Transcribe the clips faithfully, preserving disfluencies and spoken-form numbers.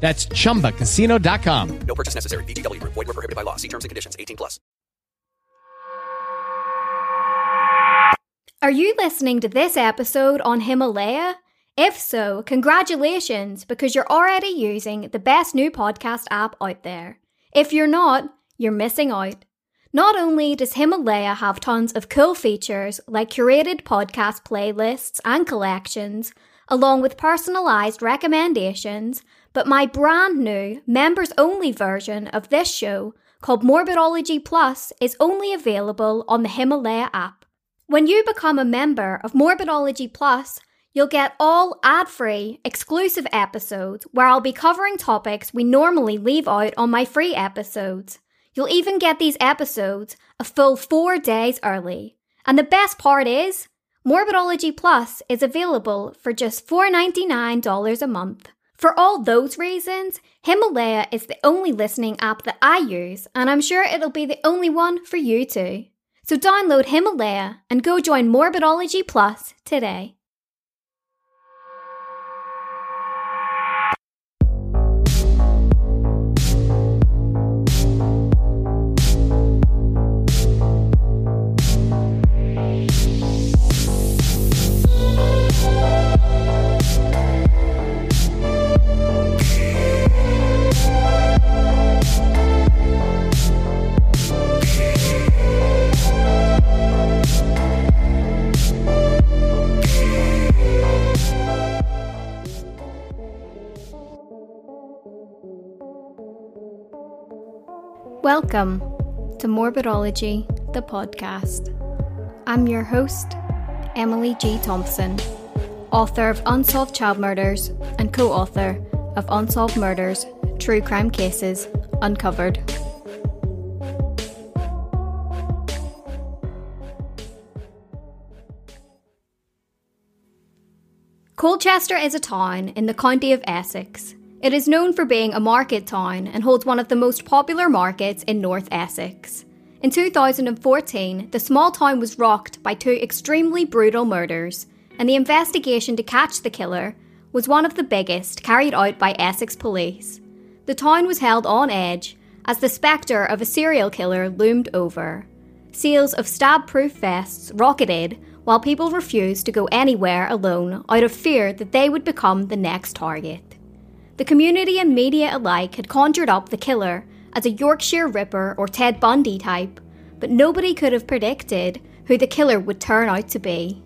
That's chumba casino dot com. No purchase necessary. V G W Group. Void where prohibited by law. See terms and conditions. eighteen plus. Are you listening to this episode on Himalaya? If so, congratulations, because you're already using the best new podcast app out there. If you're not, you're missing out. Not only does Himalaya have tons of cool features like curated podcast playlists and collections, along with personalized recommendations, but my brand new, members-only version of this show, called Morbidology Plus, is only available on the Himalaya app. When you become a member of Morbidology Plus, you'll get all ad-free, exclusive episodes where I'll be covering topics we normally leave out on my free episodes. You'll even get these episodes a full four days early. And the best part is, Morbidology Plus is available for just four dollars and ninety-nine cents a month. For all those reasons, Himalaya is the only listening app that I use, and I'm sure it'll be the only one for you too. So download Himalaya and go join Morbidology Plus today. Welcome to Morbidology, the podcast. I'm your host, Emily G. Thompson, author of Unsolved Child Murders and co-author of Unsolved Murders, True Crime Cases Uncovered. Colchester is a town in the county of Essex. It is known for being a market town and holds one of the most popular markets in North Essex. In two thousand fourteen, the small town was rocked by two extremely brutal murders, and the investigation to catch the killer was one of the biggest carried out by Essex police. The town was held on edge as the spectre of a serial killer loomed over. Sales of stab-proof vests rocketed while people refused to go anywhere alone out of fear that they would become the next target. The community and media alike had conjured up the killer as a Yorkshire Ripper or Ted Bundy type, but nobody could have predicted who the killer would turn out to be.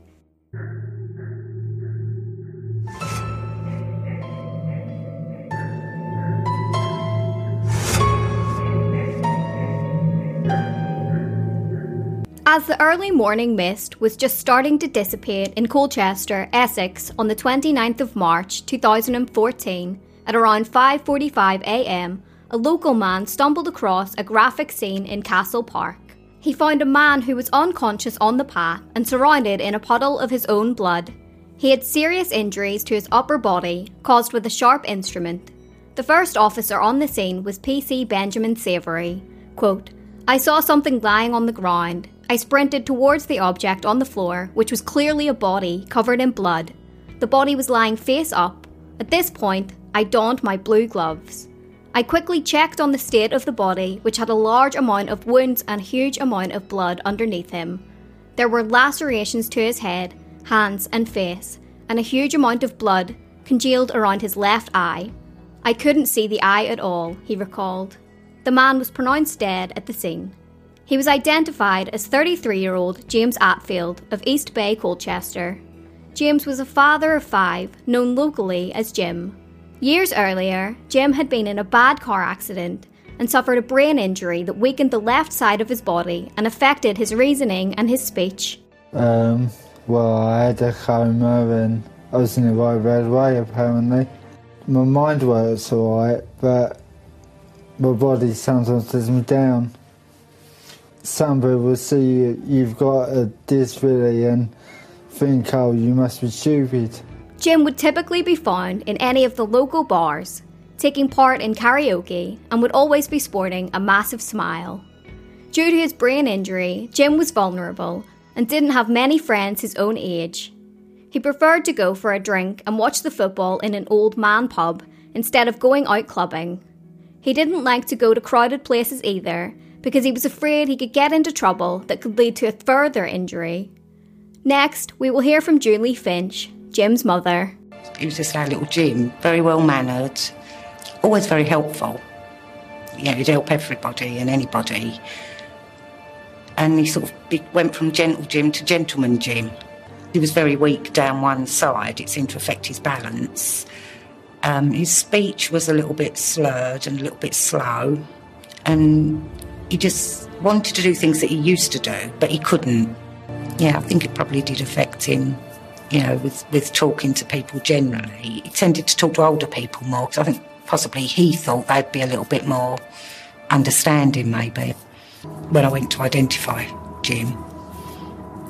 As the early morning mist was just starting to dissipate in Colchester, Essex on the twenty-ninth of March two thousand fourteen, at around five forty-five a m, a local man stumbled across a graphic scene in Castle Park. He found a man who was unconscious on the path and surrounded in a puddle of his own blood. He had serious injuries to his upper body, caused with a sharp instrument. The first officer on the scene was P C Benjamin Savory. Quote, "I saw something lying on the ground. I sprinted towards the object on the floor, which was clearly a body covered in blood. The body was lying face up. At this point, I donned my blue gloves. I quickly checked on the state of the body, which had a large amount of wounds and a huge amount of blood underneath him. There were lacerations to his head, hands and face, and a huge amount of blood congealed around his left eye. I couldn't see the eye at all," he recalled. The man was pronounced dead at the scene. He was identified as thirty-three-year-old James Atfield of East Bay, Colchester. James was a father of five, known locally as Jim. Years earlier, Jim had been in a bad car accident and suffered a brain injury that weakened the left side of his body and affected his reasoning and his speech. Um, well, I had a coma and I was in the right red way, apparently. My mind works alright, but my body sometimes lets me down. Somebody will see you, you've got a disability and think, oh, you must be stupid. Jim would typically be found in any of the local bars, taking part in karaoke, and would always be sporting a massive smile. Due to his brain injury, Jim was vulnerable and didn't have many friends his own age. He preferred to go for a drink and watch the football in an old man pub instead of going out clubbing. He didn't like to go to crowded places either, because he was afraid he could get into trouble that could lead to a further injury. Next, we will hear from Julie Finch, Jim's mother. He was just our little Jim, very well-mannered, always very helpful. Yeah, he'd help everybody and anybody. And he sort of went from gentle Jim to gentleman Jim. He was very weak down one side. It seemed to affect his balance. Um, his speech was a little bit slurred and a little bit slow. And he just wanted to do things that he used to do, but he couldn't. Yeah, I think it probably did affect him, you know, with, with talking to people generally. He tended to talk to older people more, because I think possibly he thought they'd be a little bit more understanding, maybe. When I went to identify Jim,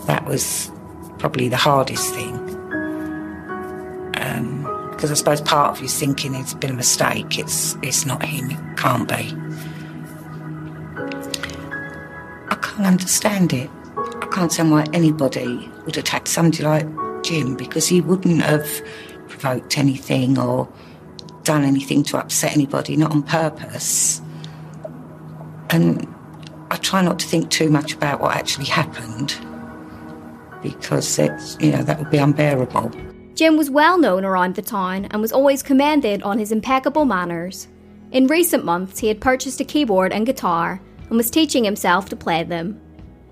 that was probably the hardest thing. Um, because I suppose part of his thinking it's been a mistake. It's, it's not him. It can't be. I can't understand it. I can't understand why anybody would attack somebody like Jim, because he wouldn't have provoked anything or done anything to upset anybody, not on purpose. And I try not to think too much about what actually happened, because it's, you know, that would be unbearable. Jim was well known around the town and was always commended on his impeccable manners. In recent months, he had purchased a keyboard and guitar and was teaching himself to play them.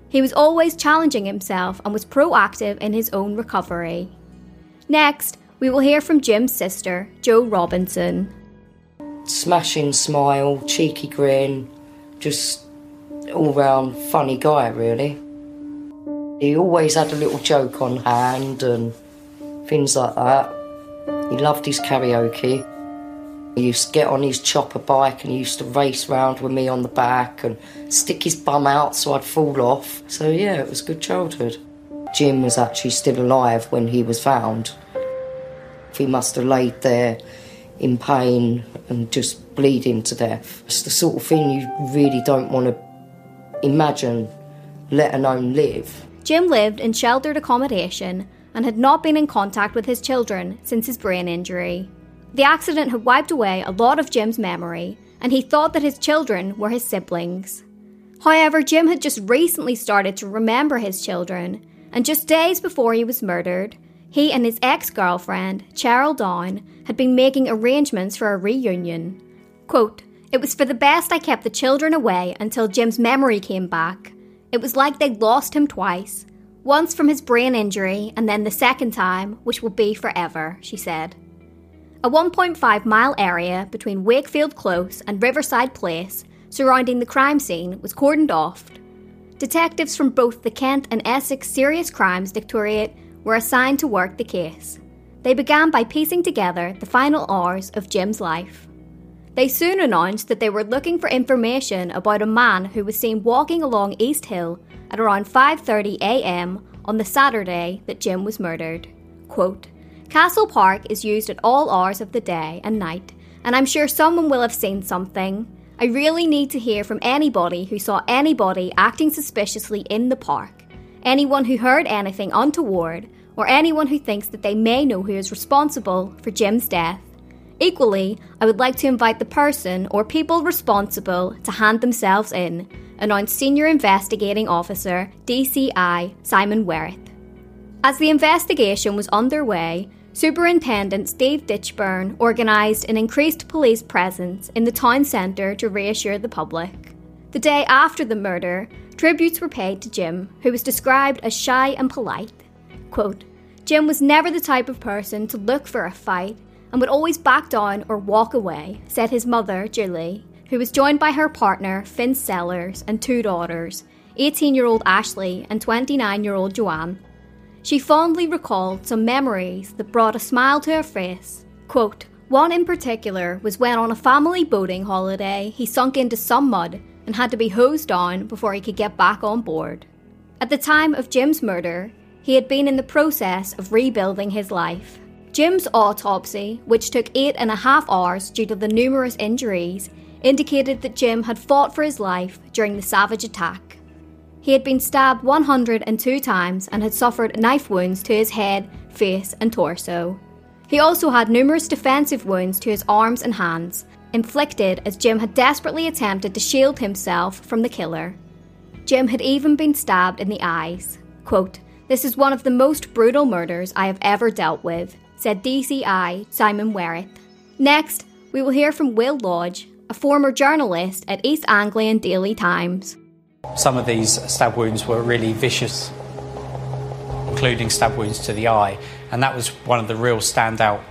He was always challenging himself and was proactive in his own recovery. Next, we will hear from Jim's sister, Jo Robinson. Smashing smile, cheeky grin, just all-round funny guy, really. He always had a little joke on hand and things like that. He loved his karaoke. He used to get on his chopper bike and he used to race round with me on the back and stick his bum out so I'd fall off. So, yeah, it was a good childhood. Jim was actually still alive when he was found. He must have laid there in pain and just bleeding to death. It's the sort of thing you really don't want to imagine, let alone live. Jim lived in sheltered accommodation and had not been in contact with his children since his brain injury. The accident had wiped away a lot of Jim's memory, and he thought that his children were his siblings. However, Jim had just recently started to remember his children, and just days before he was murdered, he and his ex-girlfriend, Cheryl Down, had been making arrangements for a reunion. Quote, "It was for the best I kept the children away until Jim's memory came back. It was like they'd lost him twice, once from his brain injury and then the second time, which will be forever," she said. A one point five mile area between Wakefield Close and Riverside Place surrounding the crime scene was cordoned off. Detectives from both the Kent and Essex Serious Crimes Directorate were assigned to work the case. They began by piecing together the final hours of Jim's life. They soon announced that they were looking for information about a man who was seen walking along East Hill at around five thirty a m on the Saturday that Jim was murdered. Quote, "Castle Park is used at all hours of the day and night, and I'm sure someone will have seen something. I really need to hear from anybody who saw anybody acting suspiciously in the park, anyone who heard anything untoward, or anyone who thinks that they may know who is responsible for Jim's death. Equally, I would like to invite the person or people responsible to hand themselves in," announced Senior Investigating Officer D C I Simon Wirth. As the investigation was underway, Superintendent Steve Ditchburn organised an increased police presence in the town centre to reassure the public. The day after the murder, tributes were paid to Jim, who was described as shy and polite. Quote, Jim was never the type of person to look for a fight and would always back down or walk away, said his mother, Julie, who was joined by her partner, Finn Sellers, and two daughters, eighteen-year-old Ashley and twenty-nine-year-old Joanne. She fondly recalled some memories that brought a smile to her face. Quote, one in particular was when on a family boating holiday, he sunk into some mud and had to be hosed down before he could get back on board. At the time of Jim's murder, he had been in the process of rebuilding his life. Jim's autopsy, which took eight and a half hours due to the numerous injuries, indicated that Jim had fought for his life during the savage attack. He had been stabbed one hundred two times and had suffered knife wounds to his head, face and torso. He also had numerous defensive wounds to his arms and hands, inflicted as Jim had desperately attempted to shield himself from the killer. Jim had even been stabbed in the eyes. Quote, this is one of the most brutal murders I have ever dealt with, said D C I Simon Wirth. Next, we will hear from Will Lodge, a former journalist at East Anglian Daily Times. Some of these stab wounds were really vicious, including stab wounds to the eye, and that was one of the real standout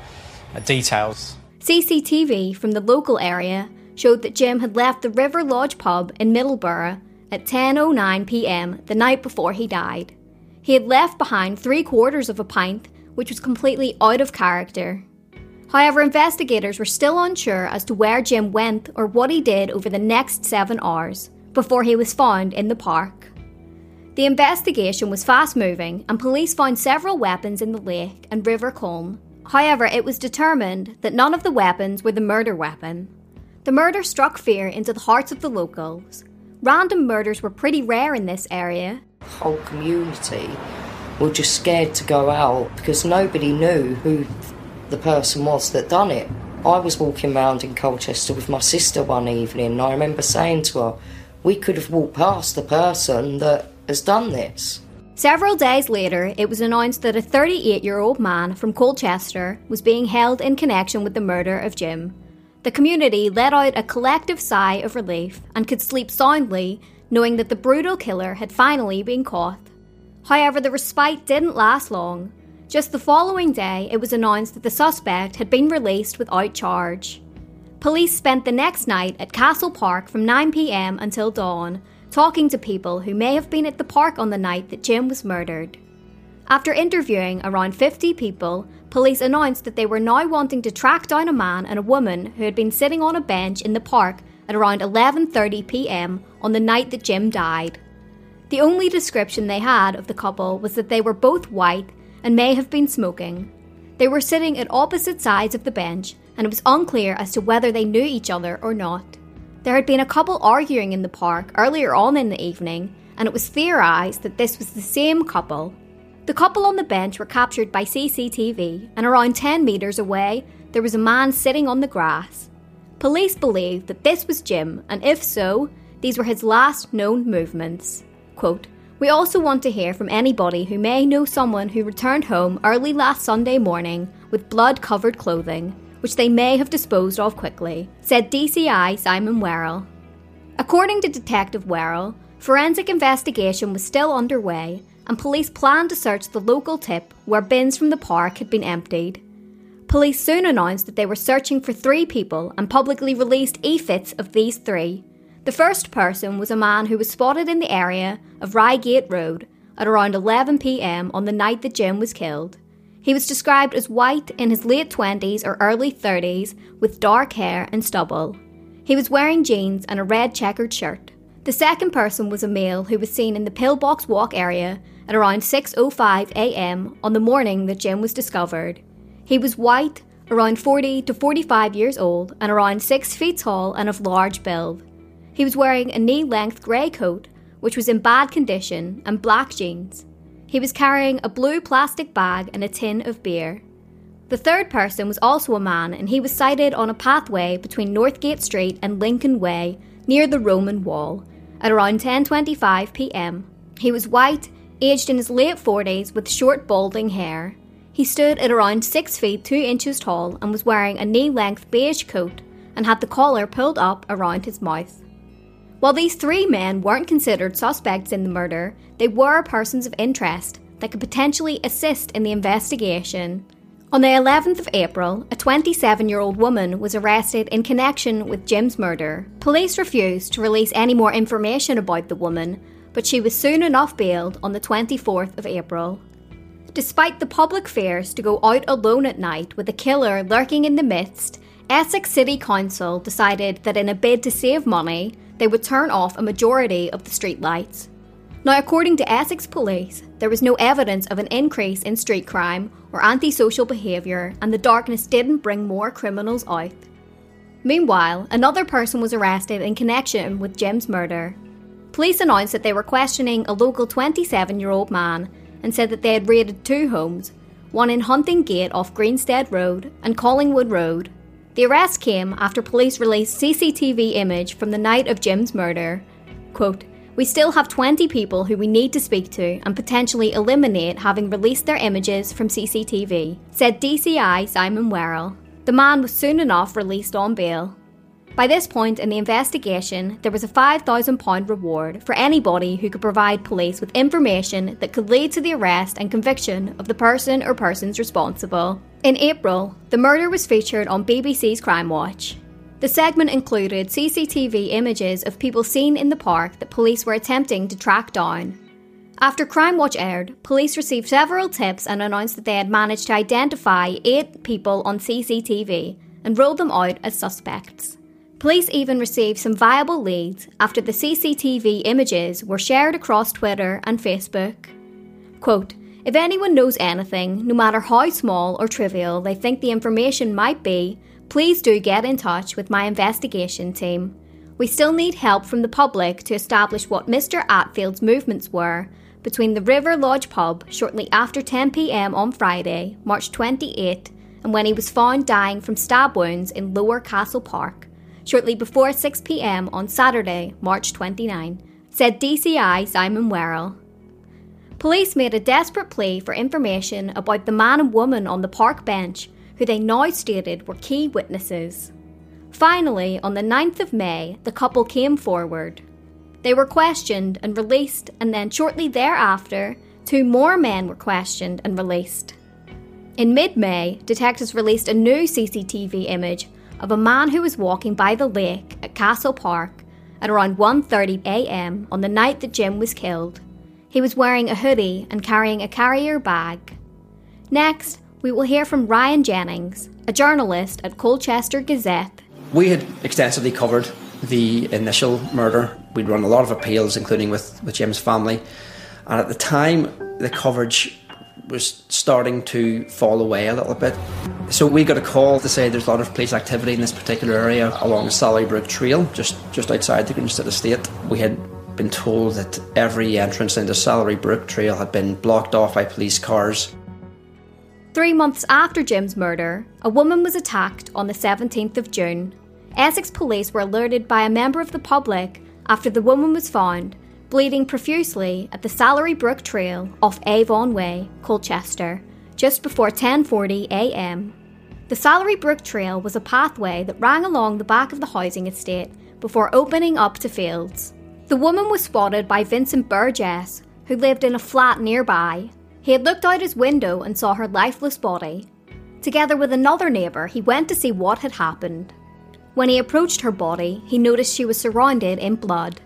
details. C C T V from the local area showed that Jim had left the River Lodge pub in Middleborough at ten oh nine p m the night before he died. He had left behind three quarters of a pint, which was completely out of character. However, investigators were still unsure as to where Jim went or what he did over the next seven hours, before he was found in the park. The investigation was fast-moving and police found several weapons in the lake and river column. However, it was determined that none of the weapons were the murder weapon. The murder struck fear into the hearts of the locals. Random murders were pretty rare in this area. The whole community were just scared to go out because nobody knew who the person was that done it. I was walking around in Colchester with my sister one evening and I remember saying to her, we could have walked past the person that has done this. Several days later, it was announced that a thirty-eight-year-old man from Colchester was being held in connection with the murder of Jim. The community let out a collective sigh of relief and could sleep soundly, knowing that the brutal killer had finally been caught. However, the respite didn't last long. Just the following day, it was announced that the suspect had been released without charge. Police spent the next night at Castle Park from nine p m until dawn, talking to people who may have been at the park on the night that Jim was murdered. After interviewing around fifty people, police announced that they were now wanting to track down a man and a woman who had been sitting on a bench in the park at around eleven thirty p m on the night that Jim died. The only description they had of the couple was that they were both white and may have been smoking. They were sitting at opposite sides of the bench, and it was unclear as to whether they knew each other or not. There had been a couple arguing in the park earlier on in the evening, and it was theorised that this was the same couple. The couple on the bench were captured by C C T V, and around ten metres away, there was a man sitting on the grass. Police believed that this was Jim, and if so, these were his last known movements. Quote, we also want to hear from anybody who may know someone who returned home early last Sunday morning with blood-covered clothing, which they may have disposed of quickly, said D C I Simon Wirth. According to Detective Wirth, forensic investigation was still underway and police planned to search the local tip where bins from the park had been emptied. Police soon announced that they were searching for three people and publicly released e-fits of these three. The first person was a man who was spotted in the area of Reigate Road at around eleven p m on the night that Jim was killed. He was described as white, in his late twenties or early thirties, with dark hair and stubble. He was wearing jeans and a red checkered shirt. The second person was a male who was seen in the Pillbox Walk area at around six oh five a m on the morning that Jim was discovered. He was white, around forty to forty-five years old, and around six feet tall and of large build. He was wearing a knee-length grey coat, which was in bad condition, and black jeans. He was carrying a blue plastic bag and a tin of beer. The third person was also a man and he was sighted on a pathway between Northgate Street and Lincoln Way near the Roman Wall at around ten twenty-five p m. He was white, aged in his late forties with short balding hair. He stood at around six feet two inches tall and was wearing a knee-length beige coat and had the collar pulled up around his mouth. While these three men weren't considered suspects in the murder, they were persons of interest that could potentially assist in the investigation. On the eleventh of April, a twenty-seven-year-old woman was arrested in connection with Jim's murder. Police refused to release any more information about the woman, but she was soon enough bailed on the twenty-fourth of April. Despite the public fears to go out alone at night with a killer lurking in the midst, Essex City Council decided that in a bid to save money, they would turn off a majority of the streetlights. Now, according to Essex Police, there was no evidence of an increase in street crime or antisocial behaviour, and the darkness didn't bring more criminals out. Meanwhile, another person was arrested in connection with Jim's murder. Police announced that they were questioning a local twenty-seven-year-old man and said that they had raided two homes, one in Hunting Gate off Greenstead Road and Collingwood Road. The arrest came after police released C C T V image from the night of Jim's murder. Quote, "We still have twenty people who we need to speak to and potentially eliminate having released their images from C C T V, said D C I Simon Wirth. The man was soon enough released on bail. By this point in the investigation, there was a five thousand pounds reward for anybody who could provide police with information that could lead to the arrest and conviction of the person or persons responsible. In April, the murder was featured on B B C's Crime Watch. The segment included C C T V images of people seen in the park that police were attempting to track down. After Crime Watch aired, police received several tips and announced that they had managed to identify eight people on C C T V and ruled them out as suspects. Police even received some viable leads after the C C T V images were shared across Twitter and Facebook. Quote, "If anyone knows anything, no matter how small or trivial they think the information might be, please do get in touch with my investigation team. We still need help from the public to establish what Mister Atfield's movements were between the River Lodge pub shortly after ten p m on Friday, March twenty-eighth, and when he was found dying from stab wounds in Lower Castle Park, shortly before six p m on Saturday, March twenty-ninth, said D C I Simon Wirth. Police made a desperate plea for information about the man and woman on the park bench, who they now stated were key witnesses. Finally, on the ninth of May, the couple came forward. They were questioned and released, and then shortly thereafter, two more men were questioned and released. In mid-May, detectives released a new C C T V image of a man who was walking by the lake at Castle Park at around one thirty a m on the night that Jim was killed. He was wearing a hoodie and carrying a carrier bag. Next, we will hear from Ryan Jennings, a journalist at Colchester Gazette. We had extensively covered the initial murder. We'd run a lot of appeals, including with, with Jim's family. And at the time, the coverage was starting to fall away a little bit. So we got a call to say there's a lot of police activity in this particular area along the Salary Brook Trail, just, just outside the Greenstead estate. We had been told that every entrance into Salary Brook Trail had been blocked off by police cars. Three months after Jim's murder, a woman was attacked on the seventeenth of June. Essex police were alerted by a member of the public after the woman was found, bleeding profusely at the Salary Brook Trail off Avon Way, Colchester, just before ten forty a m. The Salary Brook Trail was a pathway that ran along the back of the housing estate before opening up to fields. The woman was spotted by Vincent Burgess, who lived in a flat nearby. He had looked out his window and saw her lifeless body. Together with another neighbour, he went to see what had happened. When he approached her body, he noticed she was surrounded in blood.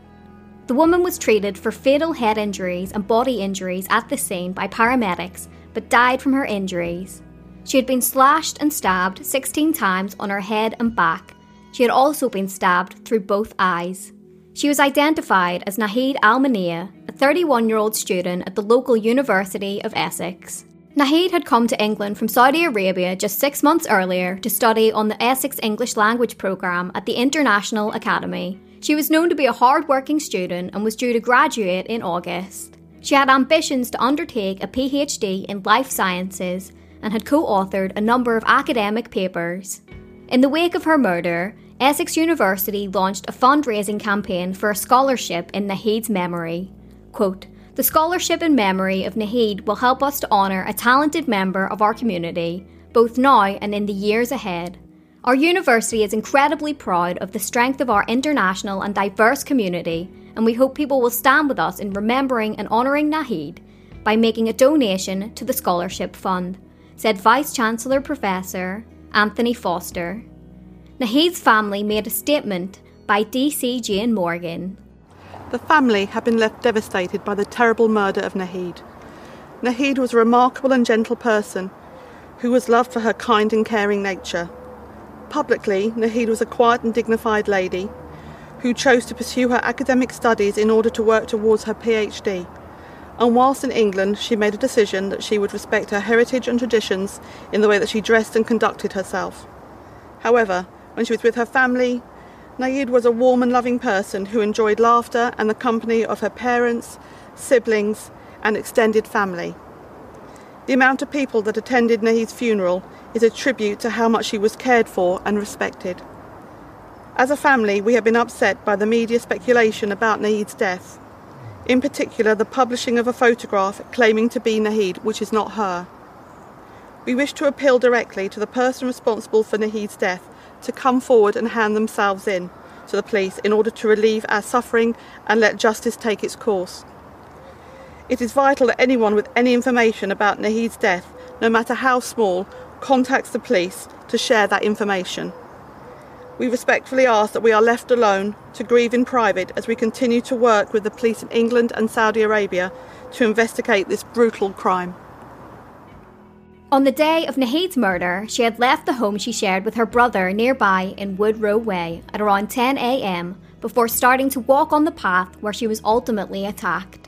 The woman was treated for fatal head injuries and body injuries at the scene by paramedics, but died from her injuries. She had been slashed and stabbed sixteen times on her head and back. She had also been stabbed through both eyes. She was identified as Nahid Almanea, a thirty-one-year-old student at the local University of Essex. Nahid had come to England from Saudi Arabia just six months earlier to study on the Essex English Language programme at the International Academy. She was known to be a hard-working student and was due to graduate in August. She had ambitions to undertake a P H D in life sciences and had co-authored a number of academic papers. In the wake of her murder, Essex University launched a fundraising campaign for a scholarship in Nahid's memory. Quote, "The scholarship in memory of Nahid will help us to honour a talented member of our community, both now and in the years ahead. Our university is incredibly proud of the strength of our international and diverse community, and we hope people will stand with us in remembering and honouring Nahid by making a donation to the Scholarship Fund, said Vice-Chancellor Professor Anthony Foster. Nahid's family made a statement by D C Jane Morgan. The family have been left devastated by the terrible murder of Nahid. Nahid was a remarkable and gentle person who was loved for her kind and caring nature. Publicly, Nahid was a quiet and dignified lady who chose to pursue her academic studies in order to work towards her PhD. And whilst in England, she made a decision that she would respect her heritage and traditions in the way that she dressed and conducted herself. However, when she was with her family, Nahid was a warm and loving person who enjoyed laughter and the company of her parents, siblings, and extended family. The amount of people that attended Nahid's funeral is a tribute to how much she was cared for and respected. As a family, we have been upset by the media speculation about Nahid's death. In particular, the publishing of a photograph claiming to be Nahid, which is not her. We wish to appeal directly to the person responsible for Nahid's death to come forward and hand themselves in to the police in order to relieve our suffering and let justice take its course. It is vital that anyone with any information about Nahid's death, no matter how small, contacts the police to share that information. We respectfully ask that we are left alone to grieve in private as we continue to work with the police in England and Saudi Arabia to investigate this brutal crime. On the day of Nahid's murder, she had left the home she shared with her brother nearby in Wood Row Way at around ten a.m. before starting to walk on the path where she was ultimately attacked.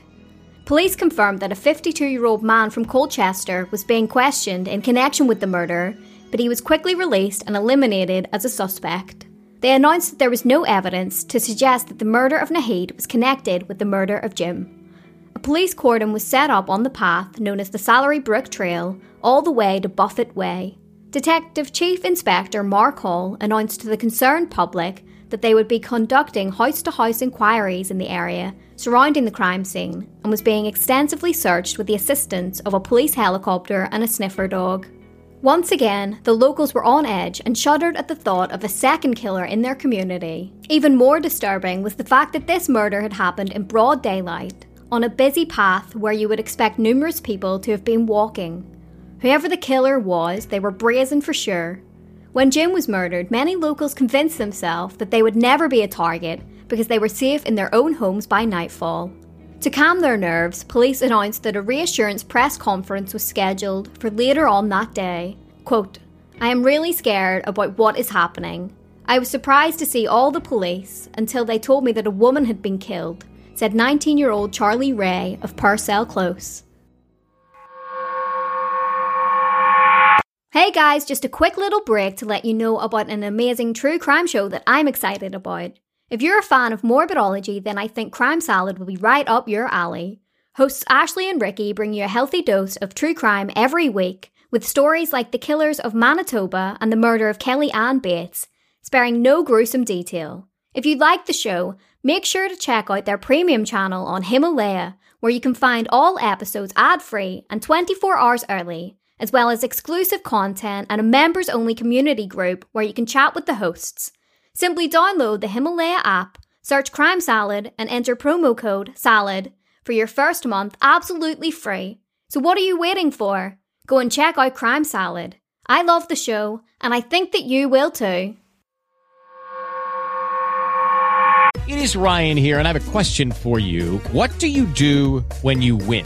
Police confirmed that a fifty-two-year-old man from Colchester was being questioned in connection with the murder, but he was quickly released and eliminated as a suspect. They announced that there was no evidence to suggest that the murder of Nahid was connected with the murder of Jim. A police cordon was set up on the path known as the Salary Brook Trail, all the way to Buffett Way. Detective Chief Inspector Mark Hall announced to the concerned public that they would be conducting house-to-house inquiries in the area surrounding the crime scene and was being extensively searched with the assistance of a police helicopter and a sniffer dog. Once again, the locals were on edge and shuddered at the thought of a second killer in their community. Even more disturbing was the fact that this murder had happened in broad daylight, on a busy path where you would expect numerous people to have been walking. Whoever the killer was, they were brazen for sure. When Jim was murdered, many locals convinced themselves that they would never be a target because they were safe in their own homes by nightfall. To calm their nerves, police announced that a reassurance press conference was scheduled for later on that day. Quote, "I am really scared about what is happening. I was surprised to see all the police until they told me that a woman had been killed," said nineteen-year-old Charlie Ray of Purcell Close. Hey guys, just a quick little break to let you know about an amazing true crime show that I'm excited about. If you're a fan of Morbidology, then I think Crime Salad will be right up your alley. Hosts Ashley and Ricky bring you a healthy dose of true crime every week, with stories like the killers of Manitoba and the murder of Kelly Ann Bates, sparing no gruesome detail. If you like the show, make sure to check out their premium channel on Himalaya, where you can find all episodes ad-free and twenty-four hours early, as well as exclusive content and a members-only community group where you can chat with the hosts. Simply download the Himalaya app, search Crime Salad, and enter promo code SALAD for your first month absolutely free. So what are you waiting for? Go and check out Crime Salad. I love the show, and I think that you will too. It is Ryan here, and I have a question for you. What do you do when you win?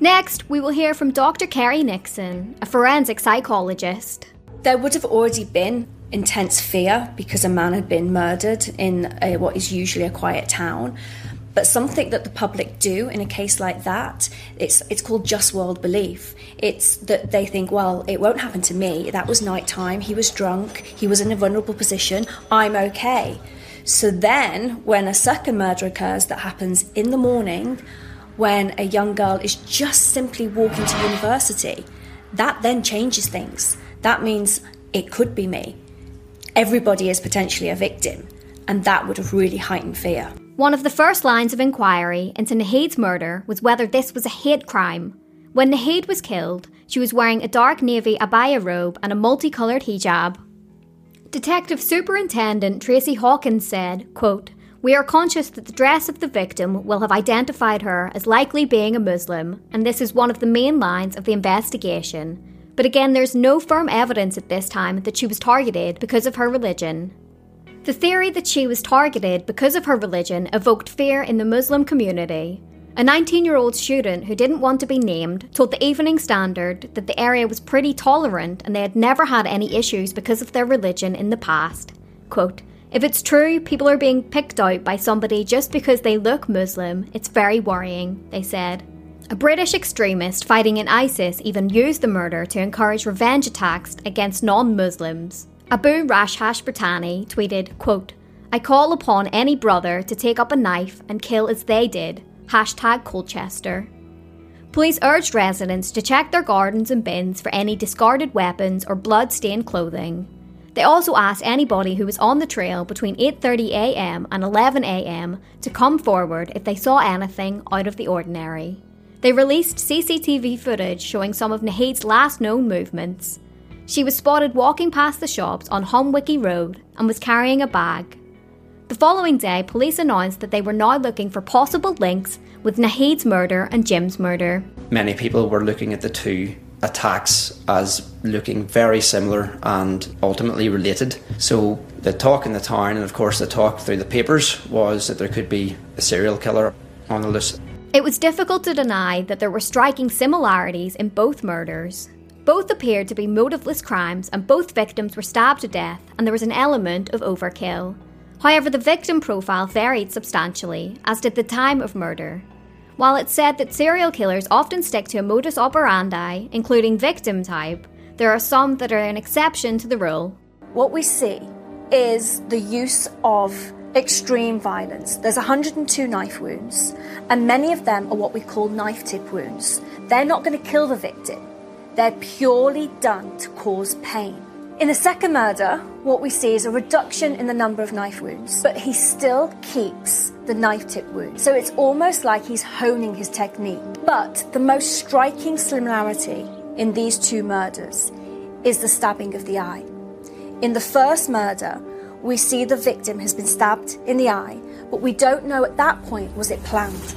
Next, we will hear from Doctor Kerry Nixon, a forensic psychologist. There would have already been intense fear because a man had been murdered in a, what is usually a quiet town. But something that the public do in a case like that, it's it's called just world belief. It's that they think, well, it won't happen to me. That was nighttime. He was drunk. He was in a vulnerable position. I'm okay. So then when a second murder occurs that happens in the morning, when a young girl is just simply walking to university, that then changes things. That means it could be me. Everybody is potentially a victim, and that would have really heightened fear. One of the first lines of inquiry into Nahid's murder was whether this was a hate crime. When Nahid was killed, she was wearing a dark navy abaya robe and a multicoloured hijab. Detective Superintendent Tracy Hawkins said, quote, "We are conscious that the dress of the victim will have identified her as likely being a Muslim, and this is one of the main lines of the investigation. But again, there's no firm evidence at this time that she was targeted because of her religion." The theory that she was targeted because of her religion evoked fear in the Muslim community. A nineteen-year-old student who didn't want to be named told the Evening Standard that the area was pretty tolerant and they had never had any issues because of their religion in the past. Quote, "If it's true, people are being picked out by somebody just because they look Muslim. It's very worrying," they said. A British extremist fighting in ISIS even used the murder to encourage revenge attacks against non-Muslims. Abu Rashhash Britani tweeted, quote, "I call upon any brother to take up a knife and kill as they did. Hashtag Colchester." Police urged residents to check their gardens and bins for any discarded weapons or blood-stained clothing. They also asked anybody who was on the trail between eight thirty a m and eleven a m to come forward if they saw anything out of the ordinary. They released C C T V footage showing some of Nahid's last known movements. She was spotted walking past the shops on Humwicky Road and was carrying a bag. The following day, police announced that they were now looking for possible links with Nahid's murder and Jim's murder. Many people were looking at the two attacks as looking very similar and ultimately related. So the talk in the town, and of course the talk through the papers, was that there could be a serial killer on the loose. It was difficult to deny that there were striking similarities in both murders. Both appeared to be motiveless crimes and both victims were stabbed to death, and there was an element of overkill. However, the victim profile varied substantially, as did the time of murder. While it's said that serial killers often stick to a modus operandi, including victim type, there are some that are an exception to the rule. What we see is the use of extreme violence. There's one hundred and two knife wounds, and many of them are what we call knife tip wounds. They're not going to kill the victim. They're purely done to cause pain. In the second murder, what we see is a reduction in the number of knife wounds, but he still keeps the knife tip wound. So it's almost like he's honing his technique. But the most striking similarity in these two murders is the stabbing of the eye. In the first murder, we see the victim has been stabbed in the eye, but we don't know at that point, was it planned?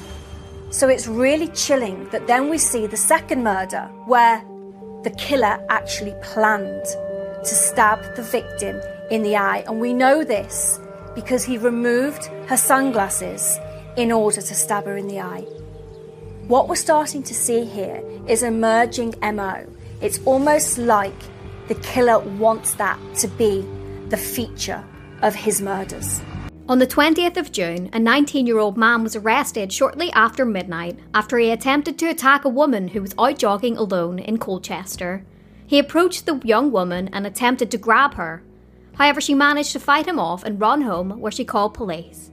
So it's really chilling that then we see the second murder where the killer actually planned to stab the victim in the eye, and we know this because he removed her sunglasses in order to stab her in the eye. What we're starting to see here is an emerging M O. It's almost like the killer wants that to be the feature of his murders. On the twentieth of June, a nineteen-year-old man was arrested shortly after midnight after he attempted to attack a woman who was out jogging alone in Colchester. He approached the young woman and attempted to grab her. However, she managed to fight him off and run home, where she called police.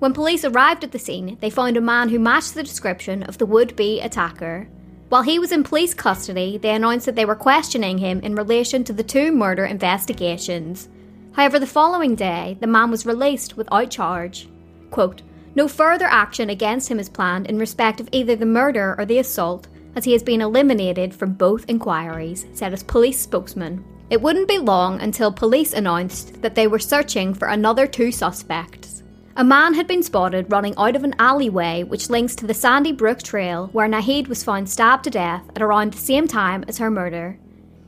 When police arrived at the scene, they found a man who matched the description of the would-be attacker. While he was in police custody, they announced that they were questioning him in relation to the two murder investigations. However, the following day, the man was released without charge. Quote, "No further action against him is planned in respect of either the murder or the assault, as he has been eliminated from both inquiries," said his police spokesman. It wouldn't be long until police announced that they were searching for another two suspects. A man had been spotted running out of an alleyway which links to the Salary Brook Trail, where Nahid was found stabbed to death at around the same time as her murder.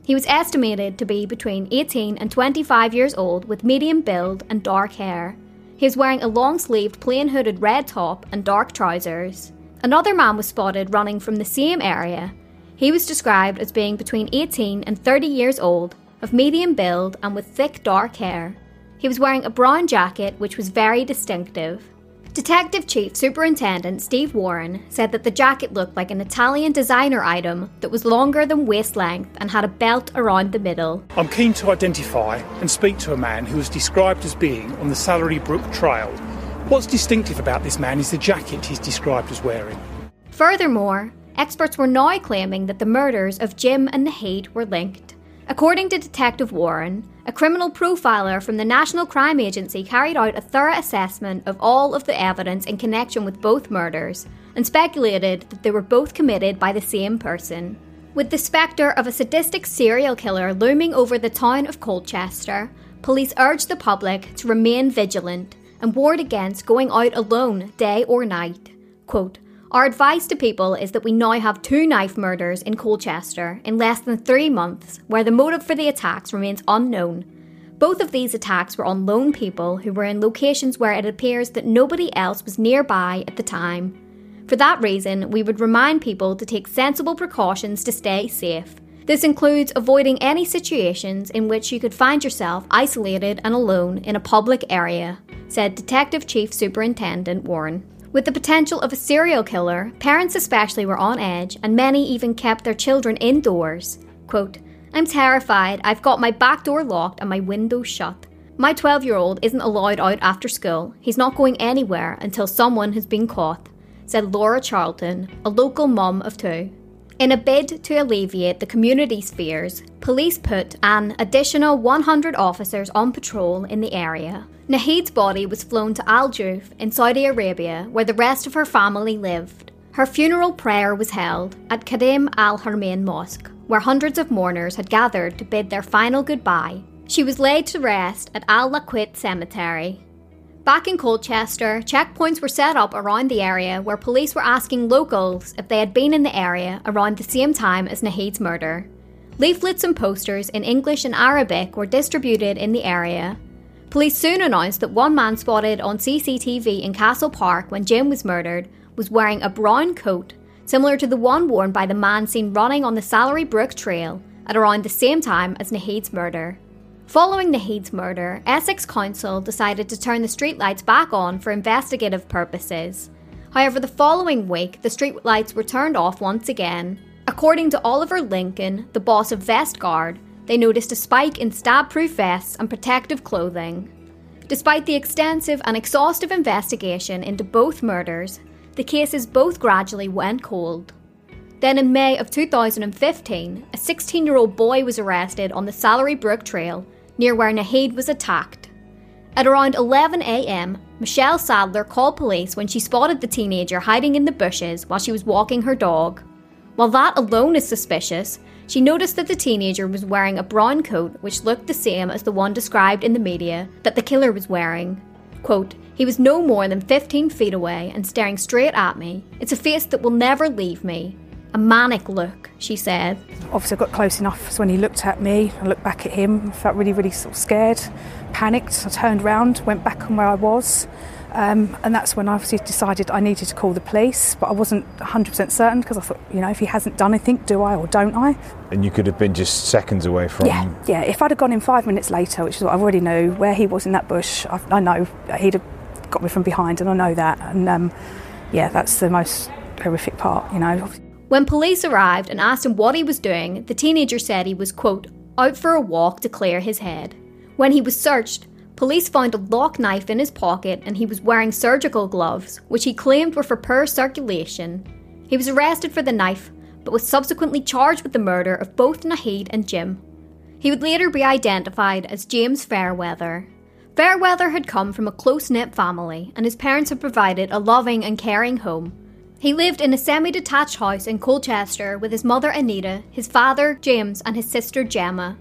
He was estimated to be between eighteen and twenty-five years old with medium build and dark hair. He was wearing a long-sleeved plain-hooded red top and dark trousers. Another man was spotted running from the same area. He was described as being between eighteen and thirty years old, of medium build and with thick dark hair. He was wearing a brown jacket which was very distinctive. Detective Chief Superintendent Steve Warren said that the jacket looked like an Italian designer item that was longer than waist length and had a belt around the middle. I'm keen to identify and speak to a man who was described as being on the Salary Brook Trail. What's distinctive about this man is the jacket he's described as wearing. Furthermore, experts were now claiming that the murders of Jim and Nahid were linked. According to Detective Warren, a criminal profiler from the National Crime Agency carried out a thorough assessment of all of the evidence in connection with both murders and speculated that they were both committed by the same person. With the spectre of a sadistic serial killer looming over the town of Colchester, police urged the public to remain vigilant and warned against going out alone day or night. Quote, "Our advice to people is that we now have two knife murders in Colchester in less than three months, where the motive for the attacks remains unknown. Both of these attacks were on lone people who were in locations where it appears that nobody else was nearby at the time. For that reason, we would remind people to take sensible precautions to stay safe. This includes avoiding any situations in which you could find yourself isolated and alone in a public area," said Detective Chief Superintendent Warren. With the potential of a serial killer, parents especially were on edge, and many even kept their children indoors. Quote, "I'm terrified. I've got my back door locked and my window shut. My twelve-year-old isn't allowed out after school. He's not going anywhere until someone has been caught," said Laura Charlton, a local mum of two. In a bid to alleviate the community's fears, police put an additional one hundred officers on patrol in the area. Nahid's body was flown to Al Juf in Saudi Arabia, where the rest of her family lived. Her funeral prayer was held at Kadim Al-Harmain Mosque, where hundreds of mourners had gathered to bid their final goodbye. She was laid to rest at Al-Laquit Cemetery. Back in Colchester, checkpoints were set up around the area where police were asking locals if they had been in the area around the same time as Nahid's murder. Leaflets and posters in English and Arabic were distributed in the area. Police soon announced that one man spotted on C C T V in Castle Park when Jim was murdered was wearing a brown coat similar to the one worn by the man seen running on the Salary Brook Trail at around the same time as Nahid's murder. Following Nahid's murder, Essex Council decided to turn the streetlights back on for investigative purposes. However, the following week, the streetlights were turned off once again. According to Oliver Lincoln, the boss of Vest Guard, they noticed a spike in stab-proof vests and protective clothing. Despite the extensive and exhaustive investigation into both murders, the cases both gradually went cold. Then in May of two thousand fifteen, a sixteen-year-old boy was arrested on the Salary Brook Trail near where Nahid was attacked. At around eleven a.m, Michelle Sadler called police when she spotted the teenager hiding in the bushes while she was walking her dog. While that alone is suspicious, she noticed that the teenager was wearing a brown coat which looked the same as the one described in the media that the killer was wearing. Quote, "He was no more than fifteen feet away and staring straight at me. It's a face that will never leave me. A manic look," she said. "Obviously I got close enough, so when he looked at me, I looked back at him, I felt really, really sort of scared, panicked. I turned round, went back on where I was, um, and that's when I obviously decided I needed to call the police, but I wasn't one hundred percent certain because I thought, you know, if he hasn't done anything, do I or don't I? And you could have been just seconds away from... Yeah, yeah. If I'd have gone in five minutes later, which is what I already know, where he was in that bush, I, I know he'd have got me from behind, and I know that, and um, yeah, that's the most horrific part, you know. When police arrived and asked him what he was doing, the teenager said he was, quote, "out for a walk to clear his head." When he was searched, police found a lock knife in his pocket and he was wearing surgical gloves, which he claimed were for poor circulation. He was arrested for the knife, but was subsequently charged with the murder of both Nahid and Jim. He would later be identified as James Fairweather. Fairweather had come from a close-knit family, and his parents had provided a loving and caring home. He lived in a semi-detached house in Colchester with his mother Anita, his father James and his sister Gemma.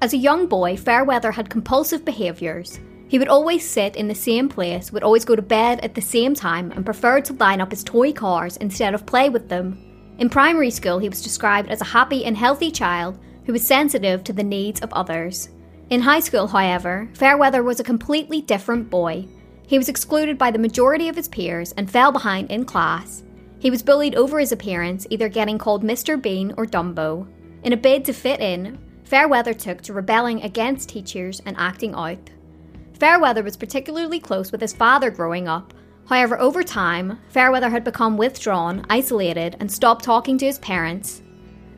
As a young boy, Fairweather had compulsive behaviours. He would always sit in the same place, would always go to bed at the same time and preferred to line up his toy cars instead of play with them. In primary school he was described as a happy and healthy child who was sensitive to the needs of others. In high school, however, Fairweather was a completely different boy. He was excluded by the majority of his peers and fell behind in class. He was bullied over his appearance, either getting called Mister Bean or Dumbo. In a bid to fit in, Fairweather took to rebelling against teachers and acting out. Fairweather was particularly close with his father growing up. However, over time, Fairweather had become withdrawn, isolated, and stopped talking to his parents.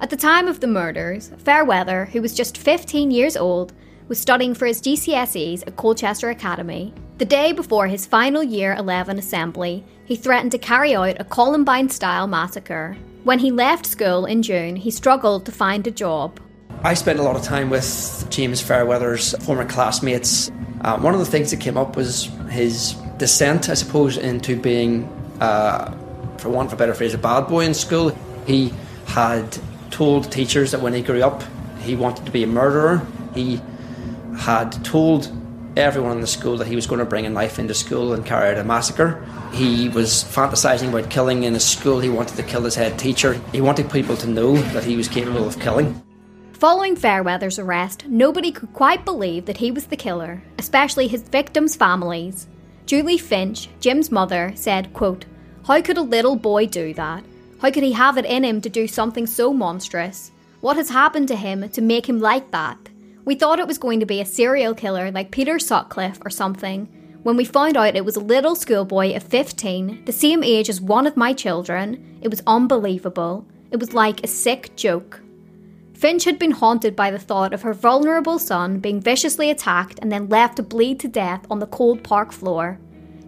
At the time of the murders, Fairweather, who was just fifteen years old, was studying for his G C S Es at Colchester Academy. The day before his final Year eleven assembly, he threatened to carry out a Columbine-style massacre. When he left school in June, he struggled to find a job. I spent a lot of time with James Fairweather's former classmates. Uh, one of the things that came up was his descent, I suppose, into being, uh, for want of a better phrase, a bad boy in school. He had told teachers that when he grew up, he wanted to be a murderer. He had told everyone in the school that he was going to bring a knife into school and carry out a massacre. He was fantasizing about killing in his school. He wanted to kill his head teacher. He wanted people to know that he was capable of killing. Following Fairweather's arrest, nobody could quite believe that he was the killer, especially his victims' families. Julie Finch, Jim's mother, said, quote, "How could a little boy do that? How could he have it in him to do something so monstrous? What has happened to him to make him like that? We thought it was going to be a serial killer like Peter Sutcliffe or something. When we found out it was a little schoolboy of fifteen, the same age as one of my children, it was unbelievable. It was like a sick joke." Finch had been haunted by the thought of her vulnerable son being viciously attacked and then left to bleed to death on the cold park floor.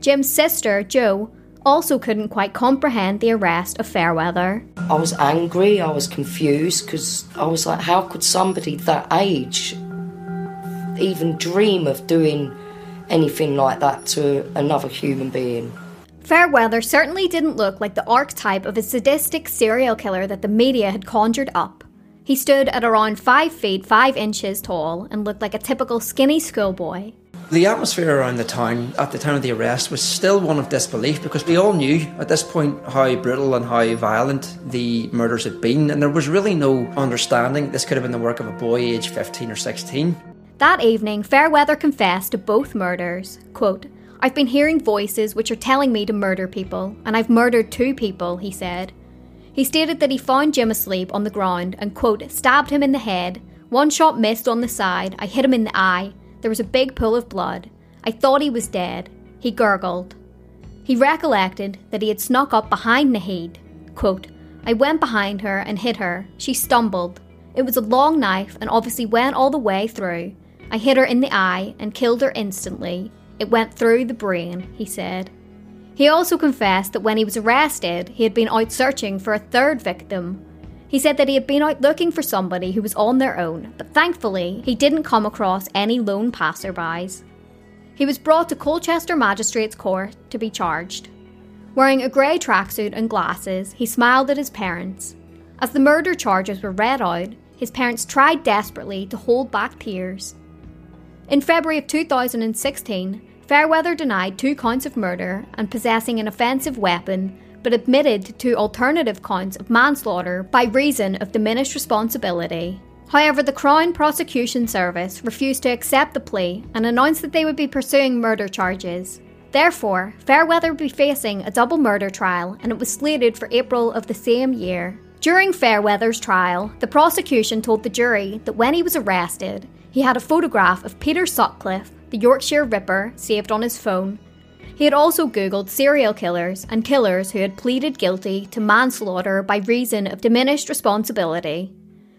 Jim's sister, Jo, also couldn't quite comprehend the arrest of Fairweather. I was angry, I was confused, because I was like, how could somebody that age even dream of doing anything like that to another human being? Fairweather certainly didn't look like the archetype of a sadistic serial killer that the media had conjured up. He stood at around five feet five inches tall and looked like a typical skinny schoolboy. The atmosphere around the town at the time of the arrest was still one of disbelief, because we all knew at this point how brutal and how violent the murders had been, and there was really no understanding this could have been the work of a boy aged fifteen or sixteen. That evening, Fairweather confessed to both murders. Quote, "I've been hearing voices which are telling me to murder people, and I've murdered two people," he said. He stated that he found Jim asleep on the ground and, quote, "stabbed him in the head. One shot missed on the side. I hit him in the eye. There was a big pool of blood. I thought he was dead. He gurgled." He recollected that he had snuck up behind Nahid. Quote, "I went behind her and hit her. She stumbled. It was a long knife and obviously went all the way through. I hit her in the eye and killed her instantly. It went through the brain," he said. He also confessed that when he was arrested, he had been out searching for a third victim. He said that he had been out looking for somebody who was on their own, but thankfully he didn't come across any lone passerbys. He was brought to Colchester Magistrates Court to be charged. Wearing a grey tracksuit and glasses, he smiled at his parents. As the murder charges were read out, his parents tried desperately to hold back tears. In February of two thousand sixteen, Fairweather denied two counts of murder and possessing an offensive weapon, but admitted to two alternative counts of manslaughter by reason of diminished responsibility. However, the Crown Prosecution Service refused to accept the plea and announced that they would be pursuing murder charges. Therefore, Fairweather would be facing a double murder trial, and it was slated for April of the same year. During Fairweather's trial, the prosecution told the jury that when he was arrested, he had a photograph of Peter Sutcliffe, the Yorkshire Ripper, saved on his phone. He had also googled serial killers and killers who had pleaded guilty to manslaughter by reason of diminished responsibility.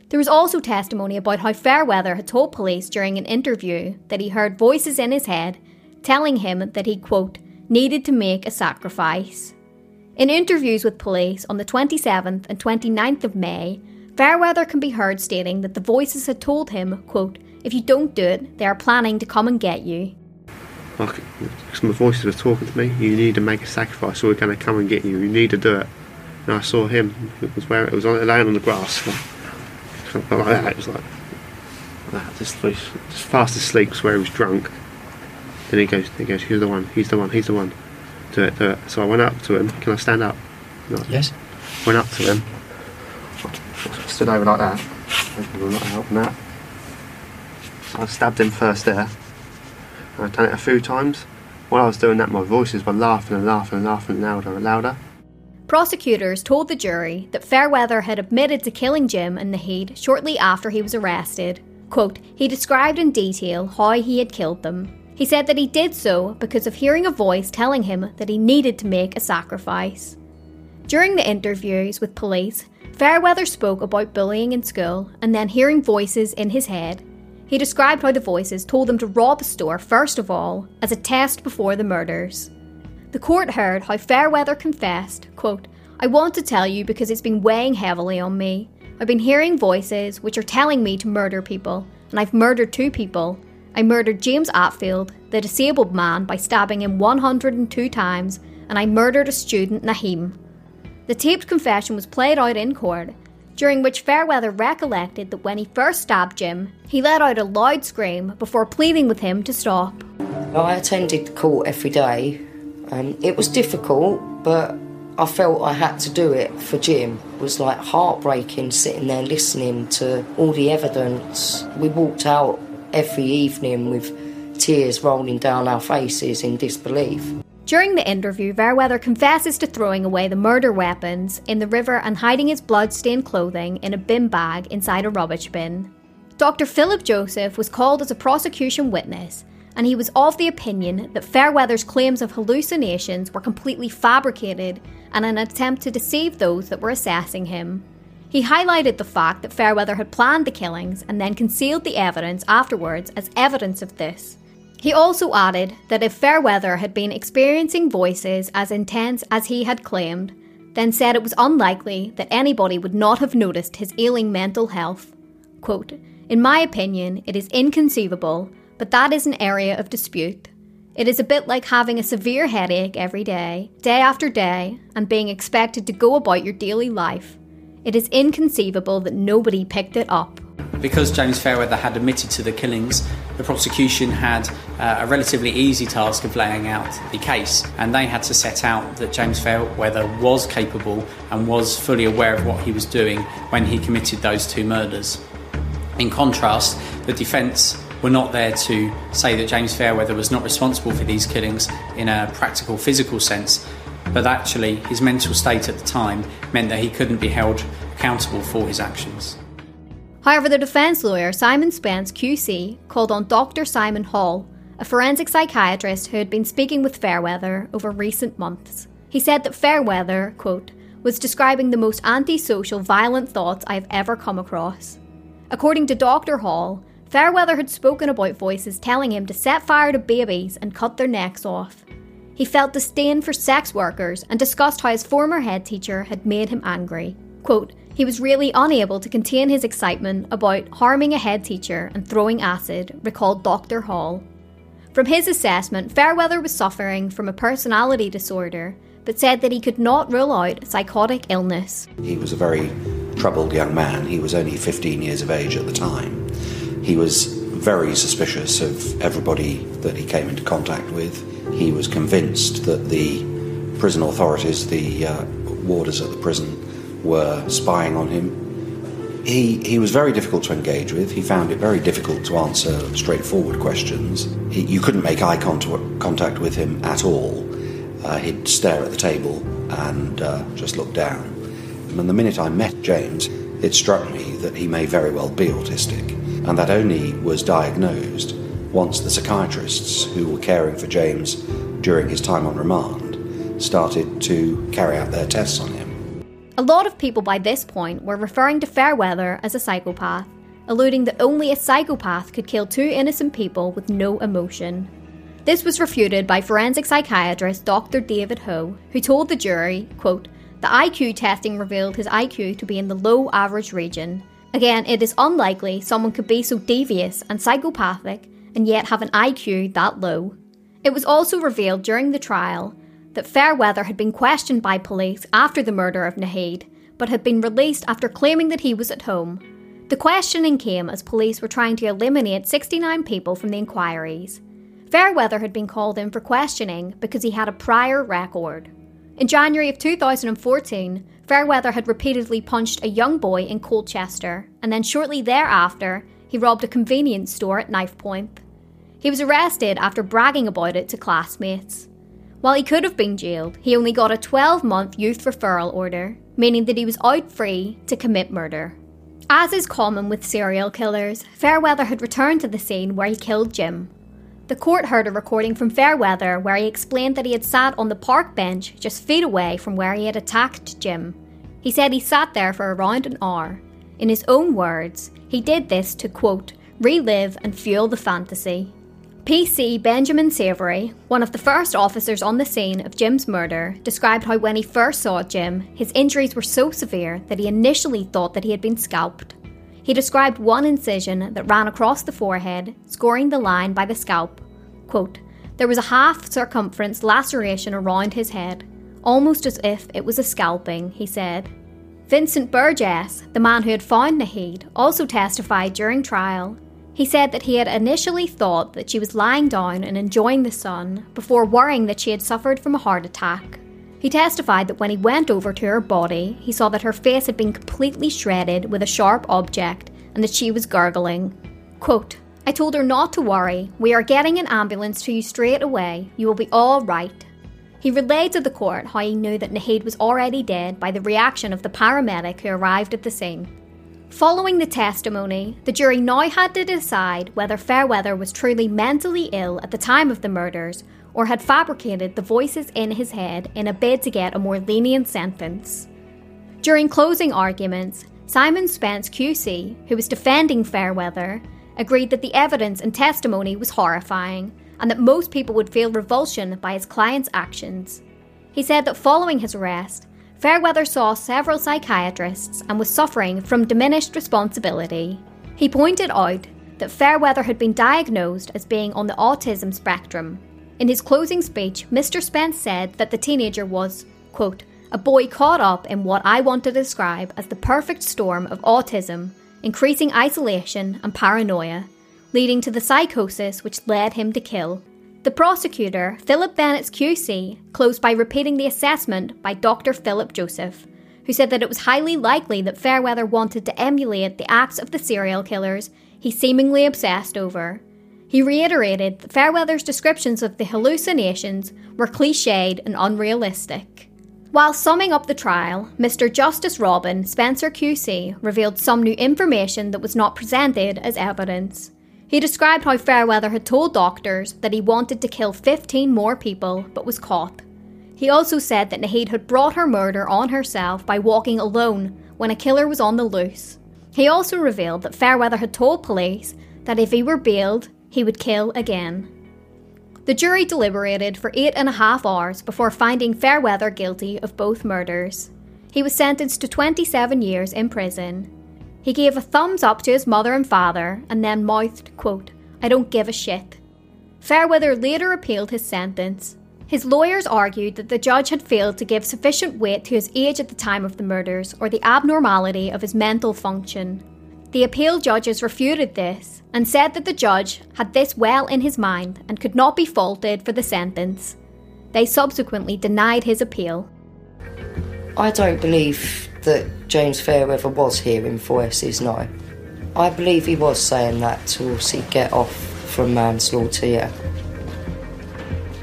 There was also testimony about how Fairweather had told police during an interview that he heard voices in his head telling him that he, quote, "needed to make a sacrifice." In interviews with police on the twenty-seventh and twenty-ninth of May, Fairweather can be heard stating that the voices had told him, quote, "if you don't do it, they are planning to come and get you." Because my voices were talking to me, "you need to make a sacrifice or we're going to come and get you, you need to do it." And I saw him, it was where it was on, laying on the grass, like, like that, it was like, like just, just fast asleep, was where he was drunk. Then he goes, he goes, "he's the one, he's the one, he's the one, do it, do it." So I went up to him, "can I stand up?" Like, yes. Went up to him, stood over like that, It will not help in that. I stabbed him first there. I've done it a few times. While I was doing that, my voices were laughing and laughing and laughing louder and louder. Prosecutors told the jury that Fairweather had admitted to killing Jim and Nahid shortly after he was arrested. Quote, he described in detail how he had killed them. He said that he did so because of hearing a voice telling him that he needed to make a sacrifice. During the interviews with police, Fairweather spoke about bullying in school and then hearing voices in his head. He described how the voices told him to rob a store first of all as a test before the murders. The court heard how Fairweather confessed, quote, I want to tell you because it's been weighing heavily on me. I've been hearing voices which are telling me to murder people, and I've murdered two people. I murdered James Atfield, the disabled man, by stabbing him one hundred and two times, and I murdered a student, Naheem. The taped confession was played out in court, during which Fairweather recollected that when he first stabbed Jim, he let out a loud scream before pleading with him to stop. I attended the court every day. Um, it was difficult, but I felt I had to do it for Jim. It was like heartbreaking sitting there listening to all the evidence. We walked out every evening with tears rolling down our faces in disbelief. During the interview, Fairweather confesses to throwing away the murder weapons in the river and hiding his blood-stained clothing in a bin bag inside a rubbish bin. Doctor Philip Joseph was called as a prosecution witness, and he was of the opinion that Fairweather's claims of hallucinations were completely fabricated and an attempt to deceive those that were assessing him. He highlighted the fact that Fairweather had planned the killings and then concealed the evidence afterwards as evidence of this. He also added that if Fairweather had been experiencing voices as intense as he had claimed, then said it was unlikely that anybody would not have noticed his ailing mental health. Quote, in my opinion, it is inconceivable, but that is an area of dispute. It is a bit like having a severe headache every day, day after day, and being expected to go about your daily life. It is inconceivable that nobody picked it up. Because James Fairweather had admitted to the killings, the prosecution had uh, a relatively easy task of laying out the case, and they had to set out that James Fairweather was capable and was fully aware of what he was doing when he committed those two murders. In contrast, the defence were not there to say that James Fairweather was not responsible for these killings in a practical, physical sense, but actually his mental state at the time meant that he couldn't be held accountable for his actions. However, the defence lawyer Simon Spence Q C called on Doctor Simon Hall, a forensic psychiatrist who had been speaking with Fairweather over recent months. He said that Fairweather, quote, was describing the most antisocial, violent thoughts I have ever come across. According to Doctor Hall, Fairweather had spoken about voices telling him to set fire to babies and cut their necks off. He felt disdain for sex workers and discussed how his former head teacher had made him angry. Quote, he was really unable to contain his excitement about harming a head teacher and throwing acid, recalled Doctor Hall. From his assessment, Fairweather was suffering from a personality disorder, but said that he could not rule out psychotic illness. He was a very troubled young man. He was only fifteen years of age at the time. He was very suspicious of everybody that he came into contact with. He was convinced that the prison authorities, the uh, warders at the prison, were spying on him. He he was very difficult to engage with. He found it very difficult to answer straightforward questions. He, you couldn't make eye cont- contact with him at all. Uh, he'd stare at the table and uh, just look down. And the minute I met James, it struck me that he may very well be autistic, and that only was diagnosed once the psychiatrists who were caring for James during his time on remand started to carry out their tests on him. A lot of people by this point were referring to Fairweather as a psychopath, alluding that only a psychopath could kill two innocent people with no emotion. This was refuted by forensic psychiatrist Doctor David Ho, who told the jury, quote, the I Q testing revealed his I Q to be in the low average region. Again, it is unlikely someone could be so devious and psychopathic and yet have an I Q that low. It was also revealed during the trial that Fairweather had been questioned by police after the murder of Nahid, but had been released after claiming that he was at home. The questioning came as police were trying to eliminate sixty-nine people from the inquiries. Fairweather had been called in for questioning because he had a prior record. In January of two thousand fourteen, Fairweather had repeatedly punched a young boy in Colchester, and then shortly thereafter, he robbed a convenience store at knife point. He was arrested after bragging about it to classmates. While he could have been jailed, he only got a twelve-month youth referral order, meaning that he was out free to commit murder. As is common with serial killers, Fairweather had returned to the scene where he killed Jim. The court heard a recording from Fairweather where he explained that he had sat on the park bench just feet away from where he had attacked Jim. He said he sat there for around an hour. In his own words, he did this to, quote, relive and fuel the fantasy. P C Benjamin Savory, one of the first officers on the scene of Jim's murder, described how when he first saw Jim, his injuries were so severe that he initially thought that he had been scalped. He described one incision that ran across the forehead, scoring the line by the scalp. Quote, there was a half-circumference laceration around his head, almost as if it was a scalping, he said. Vincent Burgess, the man who had found Nahid, also testified during trial. He said that he had initially thought that she was lying down and enjoying the sun before worrying that she had suffered from a heart attack. He testified that when he went over to her body, he saw that her face had been completely shredded with a sharp object and that she was gurgling. Quote, I told her not to worry. We are getting an ambulance to you straight away. You will be all right. He relayed to the court how he knew that Nahid was already dead by the reaction of the paramedic who arrived at the scene. Following the testimony, the jury now had to decide whether Fairweather was truly mentally ill at the time of the murders or had fabricated the voices in his head in a bid to get a more lenient sentence. During closing arguments, Simon Spence Q C, who was defending Fairweather, agreed that the evidence and testimony was horrifying and that most people would feel revulsion by his client's actions. He said that following his arrest, Fairweather saw several psychiatrists and was suffering from diminished responsibility. He pointed out that Fairweather had been diagnosed as being on the autism spectrum. In his closing speech, Mister Spence said that the teenager was, quote, a boy caught up in what I want to describe as the perfect storm of autism, increasing isolation and paranoia, leading to the psychosis which led him to kill. The prosecutor, Philip Bennett Q C, closed by repeating the assessment by Doctor Philip Joseph, who said that it was highly likely that Fairweather wanted to emulate the acts of the serial killers he seemingly obsessed over. He reiterated that Fairweather's descriptions of the hallucinations were cliched and unrealistic. While summing up the trial, Mister Justice Robin Spencer Q C revealed some new information that was not presented as evidence. He described how Fairweather had told doctors that he wanted to kill fifteen more people, but was caught. He also said that Nahid had brought her murder on herself by walking alone when a killer was on the loose. He also revealed that Fairweather had told police that if he were bailed, he would kill again. The jury deliberated for eight and a half hours before finding Fairweather guilty of both murders. He was sentenced to twenty-seven years in prison. He gave a thumbs up to his mother and father and then mouthed, quote, I don't give a shit. Fairweather later appealed his sentence. His lawyers argued that the judge had failed to give sufficient weight to his age at the time of the murders or the abnormality of his mental function. The appeal judges refuted this and said that the judge had this well in his mind and could not be faulted for the sentence. They subsequently denied his appeal. I don't believe that James Fairweather was hearing voices, no. I believe he was saying that to obviously get off from manslaughter, yeah.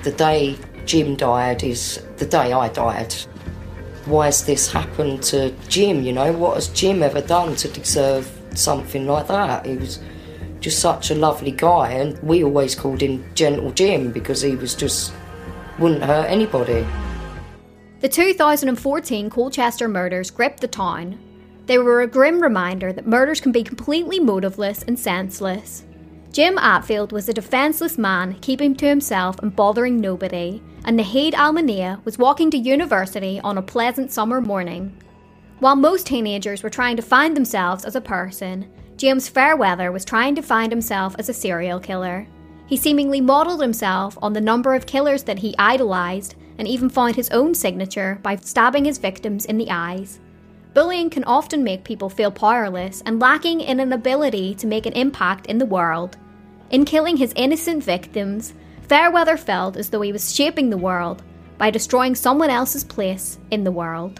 The day Jim died is the day I died. Why has this happened to Jim, you know? What has Jim ever done to deserve something like that? He was just such a lovely guy, and we always called him Gentle Jim because he was just wouldn't hurt anybody. The two thousand fourteen Colchester murders gripped the town. They were a grim reminder that murders can be completely motiveless and senseless. Jim Atfield was a defenceless man, keeping to himself and bothering nobody, and Nahid Almanea was walking to university on a pleasant summer morning. While most teenagers were trying to find themselves as a person, James Fairweather was trying to find himself as a serial killer. He seemingly modelled himself on the number of killers that he idolised and even found his own signature by stabbing his victims in the eyes. Bullying can often make people feel powerless and lacking in an ability to make an impact in the world. In killing his innocent victims, Fairweather felt as though he was shaping the world, by destroying someone else's place in the world.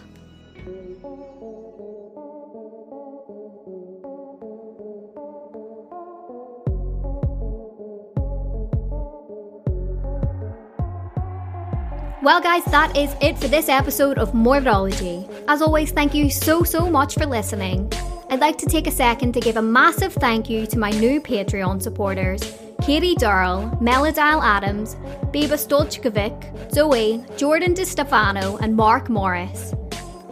Well guys, that is it for this episode of Morbidology. As always, thank you so, so much for listening. I'd like to take a second to give a massive thank you to my new Patreon supporters, Katie Durrell, Melodile Adams, Beba Stolchkovic, Zoe, Jordan DiStefano and Mark Morris.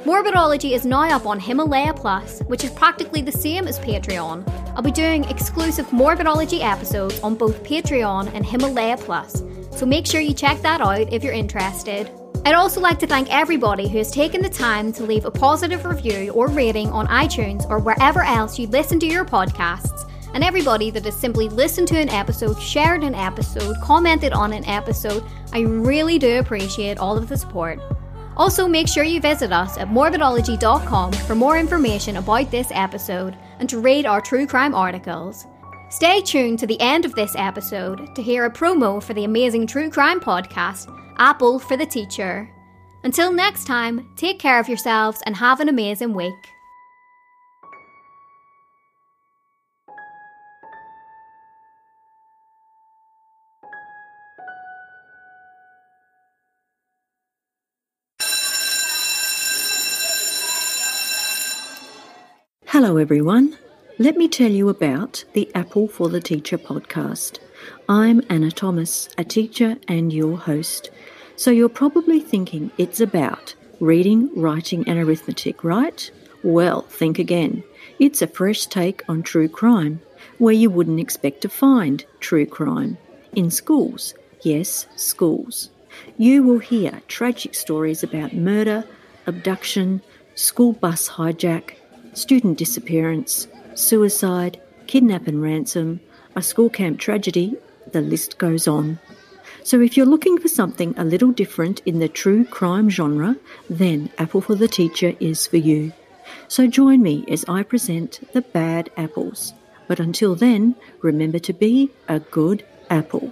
Morbidology is now up on Himalaya Plus, which is practically the same as Patreon. I'll be doing exclusive Morbidology episodes on both Patreon and Himalaya Plus, so make sure you check that out if you're interested. I'd also like to thank everybody who has taken the time to leave a positive review or rating on iTunes or wherever else you listen to your podcasts, and everybody that has simply listened to an episode, shared an episode, commented on an episode. I really do appreciate all of the support. Also, make sure you visit us at morbidology dot com for more information about this episode and to read our true crime articles. Stay tuned to the end of this episode to hear a promo for the amazing true crime podcast, Apple for the Teacher. Until next time, take care of yourselves and have an amazing week. Hello everyone. Let me tell you about the Apple for the Teacher podcast. I'm Anna Thomas, a teacher and your host. So you're probably thinking it's about reading, writing and arithmetic, right? Well, think again. It's a fresh take on true crime, where you wouldn't expect to find true crime. In schools, yes, schools. You will hear tragic stories about murder, abduction, school bus hijack, student disappearance, suicide, kidnap and ransom, a school camp tragedy, the list goes on. So if you're looking for something a little different in the true crime genre, then Apple for the Teacher is for you. So join me as I present the bad apples. But until then, remember to be a good apple.